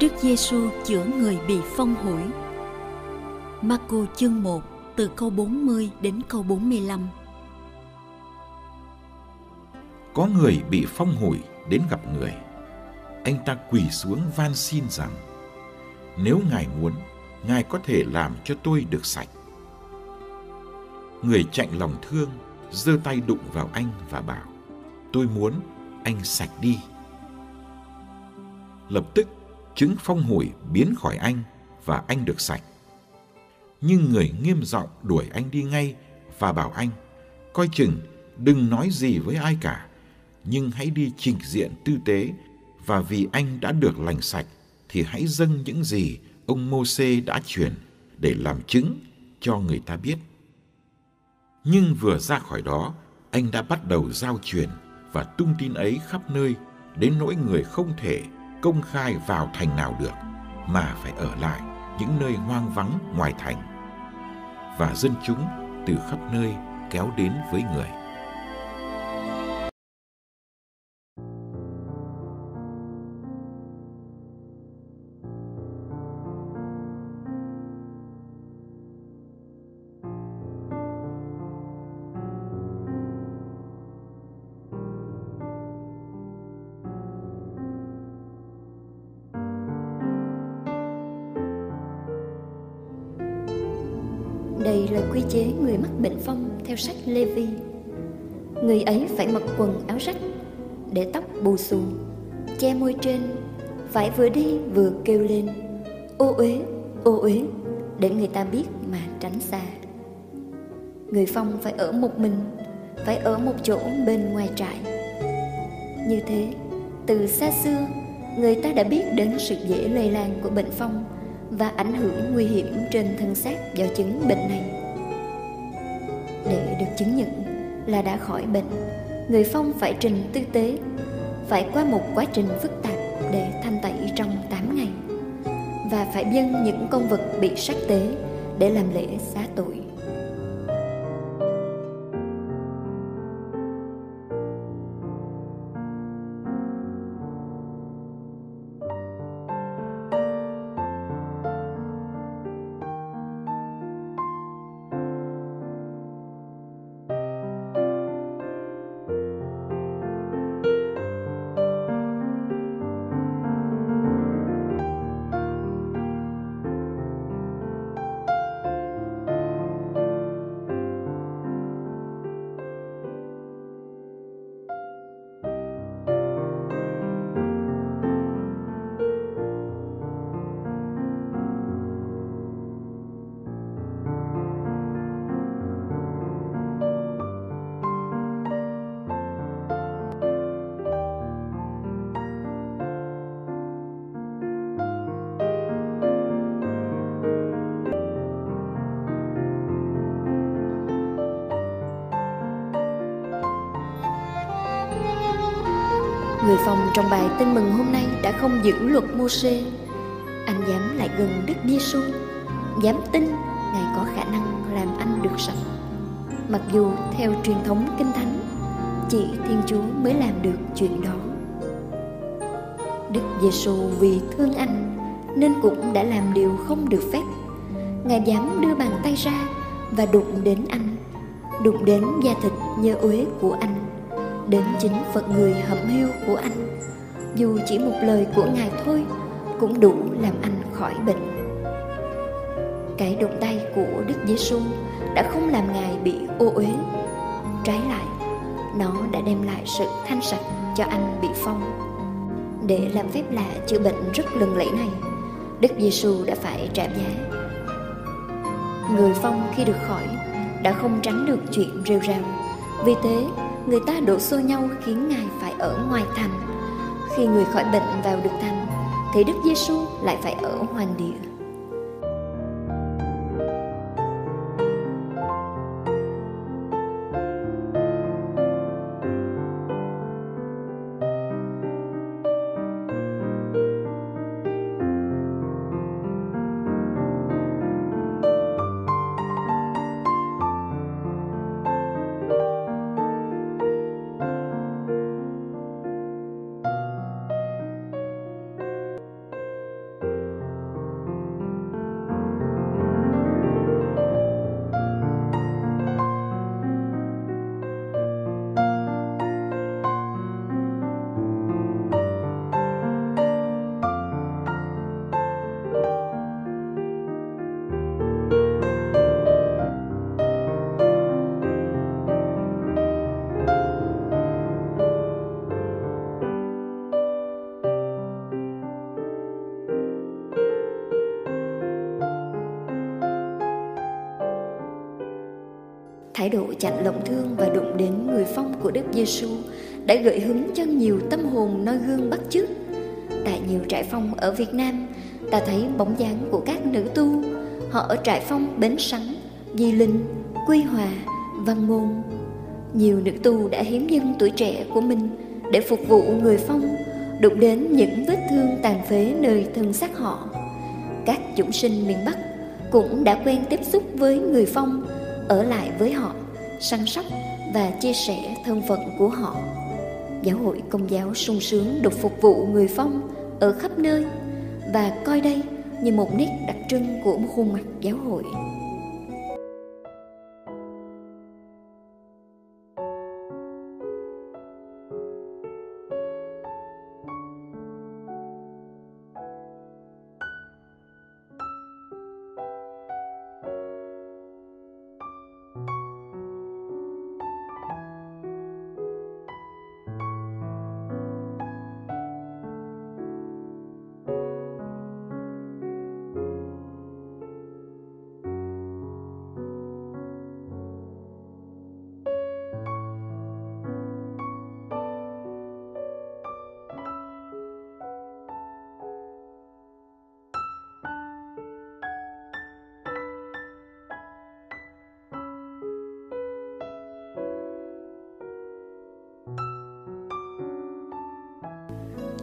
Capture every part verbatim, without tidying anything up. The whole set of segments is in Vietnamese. Đức Giêsu chữa người bị phong hủi. Marco chương một từ câu bốn mươi đến câu bốn mươi lăm. Có người bị phong hủi đến gặp người. Anh ta quỳ xuống van xin rằng: nếu Ngài muốn, Ngài có thể làm cho tôi được sạch. Người chạnh lòng thương giơ tay đụng vào anh và bảo: tôi muốn, anh sạch đi. Lập tức chứng phong hủi biến khỏi anh và anh được sạch. Nhưng người nghiêm giọng đuổi anh đi ngay và bảo anh: coi chừng, đừng nói gì với ai cả, nhưng hãy đi trình diện tư tế, và vì anh đã được lành sạch thì hãy dâng những gì ông Môsê đã truyền để làm chứng cho người ta biết. Nhưng vừa ra khỏi đó, anh đã bắt đầu giao truyền và tung tin ấy khắp nơi, đến nỗi người không thể công khai vào thành nào được, mà phải ở lại những nơi hoang vắng ngoài thành. Và dân chúng từ khắp nơi kéo đến với người. Đây là quy chế người mắc bệnh phong theo sách Lê-vi. Người ấy phải mặc quần áo rách, để tóc bù xù, che môi trên, phải vừa đi vừa kêu lên: ô uế, ô uế, để người ta biết mà tránh xa. Người phong phải ở một mình, phải ở một chỗ bên ngoài trại. Như thế, từ xa xưa, người ta đã biết đến sự dễ lây lan của bệnh phong và ảnh hưởng nguy hiểm trên thân xác do chứng bệnh này. Để được chứng nhận là đã khỏi bệnh, người phong phải trình tư tế, phải qua một quá trình phức tạp để thanh tẩy trong tám ngày, và phải dâng những con vật bị sát tế để làm lễ xá tội. Người phong trong bài tin mừng hôm nay đã không giữ luật Môsê. Anh dám lại gần Đức Giêsu, dám tin Ngài có khả năng làm anh được sạch, mặc dù theo truyền thống Kinh Thánh, chỉ Thiên Chúa mới làm được chuyện đó. Đức Giêsu vì thương anh nên cũng đã làm điều không được phép. Ngài dám đưa bàn tay ra và đụng đến anh, đụng đến da thịt nhơ uế của anh, đến chính phận người hậm hiu của anh. Dù chỉ một lời của Ngài thôi cũng đủ làm anh khỏi bệnh. Cái động tay của Đức Giêsu đã không làm Ngài bị ô uế, trái lại, nó đã đem lại sự thanh sạch cho anh bị phong. Để làm phép lạ chữa bệnh rất lừng lẫy này, Đức Giêsu đã phải trả giá. Người phong khi được khỏi đã không tránh được chuyện rêu rao, vì thế người ta đổ xô nhau khiến Ngài phải ở ngoài thành. Khi người khỏi bệnh vào được thành, thì Đức Giêsu lại phải ở hoang địa. Thái độ chạnh lòng thương và đụng đến người phong của Đức Giêsu đã gợi hứng cho nhiều tâm hồn noi gương bắt chước. Tại nhiều trại phong ở Việt Nam, ta thấy bóng dáng của các nữ tu. Họ ở trại phong Bến Sắn, Di Linh, Quy Hòa, Văn Môn. Nhiều nữ tu đã hiến dâng tuổi trẻ của mình để phục vụ người phong, đụng đến những vết thương tàn phế nơi thân xác họ. Các chúng sinh miền Bắc cũng đã quen tiếp xúc với người phong, ở lại với họ, săn sóc và chia sẻ thân phận của họ. Giáo hội Công giáo sung sướng được phục vụ người phong ở khắp nơi và coi đây như một nét đặc trưng của một khuôn mặt giáo hội.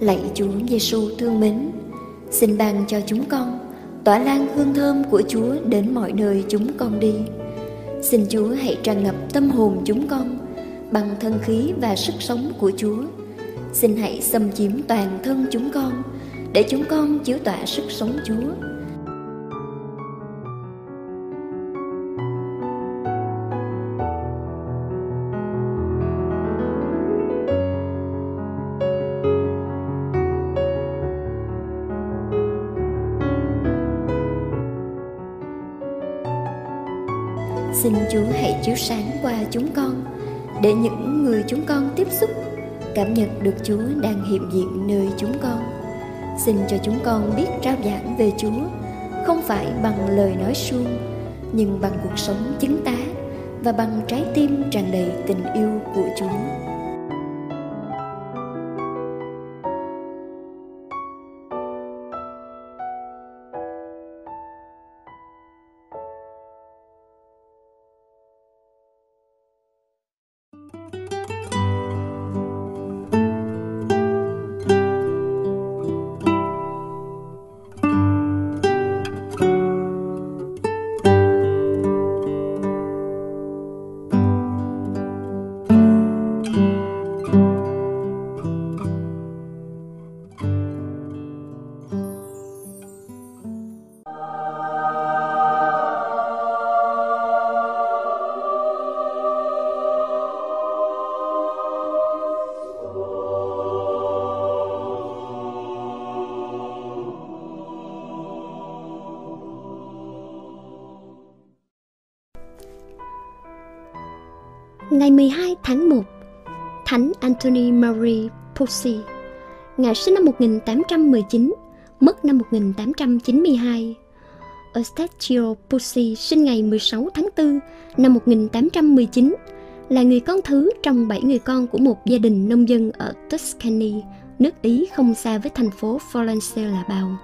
Lạy Chúa Giêsu thương mến, xin ban cho chúng con tỏa lan hương thơm của Chúa đến mọi nơi chúng con đi. Xin Chúa hãy tràn ngập tâm hồn chúng con bằng thân khí và sức sống của Chúa. Xin hãy xâm chiếm toàn thân chúng con để chúng con chiếu tỏa sức sống Chúa. Xin Chúa hãy chiếu sáng qua chúng con, để những người chúng con tiếp xúc cảm nhận được Chúa đang hiện diện nơi chúng con. Xin cho chúng con biết rao giảng về Chúa, không phải bằng lời nói suông, nhưng bằng cuộc sống chứng tá và bằng trái tim tràn đầy tình yêu của Chúa. Ngày mười hai tháng một, Thánh Anthony Mary Pucci, ngài sinh năm một nghìn tám trăm mười chín, mất năm một nghìn tám trăm chín mươi hai. Eustachio Pucci sinh ngày mười sáu tháng tư năm một nghìn tám trăm mười chín, là người con thứ trong bảy người con của một gia đình nông dân ở Tuscany, nước Ý không xa với thành phố Florence là bao.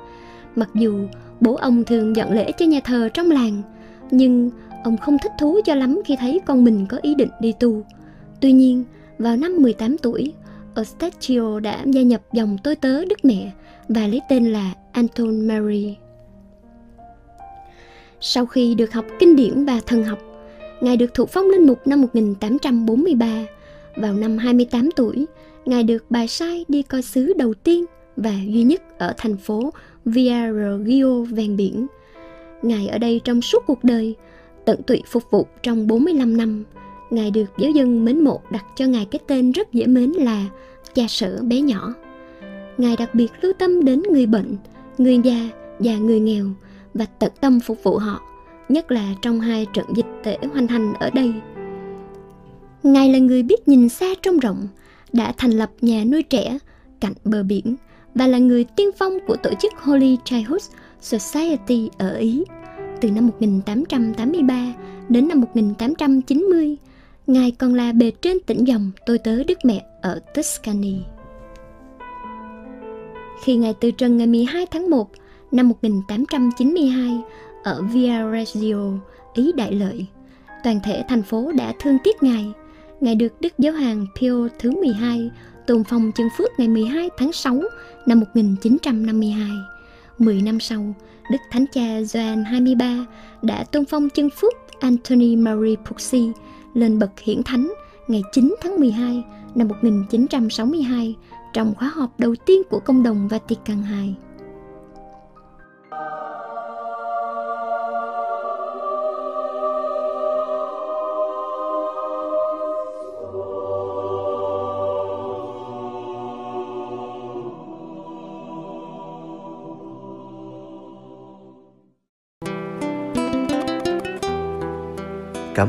Mặc dù bố ông thường dọn lễ cho nhà thờ trong làng, nhưng ông không thích thú cho lắm khi thấy con mình có ý định đi tu. Tuy nhiên, vào năm mười tám tuổi, Eustachio đã gia nhập dòng tôi tớ Đức Mẹ và lấy tên là Anthony Mary. Sau khi được học kinh điển và thần học, ngài được thụ phong linh mục năm một nghìn tám trăm bốn mươi ba. Vào năm hai mươi tám tuổi, ngài được bài sai đi coi xứ đầu tiên và duy nhất ở thành phố Viareggio ven biển. Ngài ở đây trong suốt cuộc đời, tận tụy phục vụ trong bốn mươi lăm năm. Ngài được giáo dân mến mộ đặt cho ngài cái tên rất dễ mến là Cha Sở Bé Nhỏ. Ngài đặc biệt lưu tâm đến người bệnh, người già và người nghèo và tận tâm phục vụ họ, nhất là trong hai trận dịch tễ hoành hành ở đây. Ngài là người biết nhìn xa trông rộng, đã thành lập nhà nuôi trẻ cạnh bờ biển và là người tiên phong của tổ chức Holy Childhood Society ở Ý. Từ năm một nghìn tám trăm tám mươi ba đến năm một nghìn tám trăm chín mươi, ngài còn là bề trên tỉnh dòng tôi tớ Đức Mẹ ở Tuscany. Khi ngài từ trần ngày mười hai tháng một năm một nghìn tám trăm chín mươi hai ở Viareggio, Ý Đại Lợi, toàn thể thành phố đã thương tiếc ngài. Ngài được Đức Giáo hoàng Pio thứ mười hai tôn phong chân phước ngày mười hai tháng sáu năm một nghìn chín trăm năm mươi hai. mười năm sau, Đức Thánh Cha Gioan hai mươi ba đã tôn phong chân phước Anthony Mary Pucci lên bậc hiển thánh ngày chín tháng mười hai năm một nghìn chín trăm sáu mươi hai trong khóa họp đầu tiên của Công đồng Vatican hai. Cảm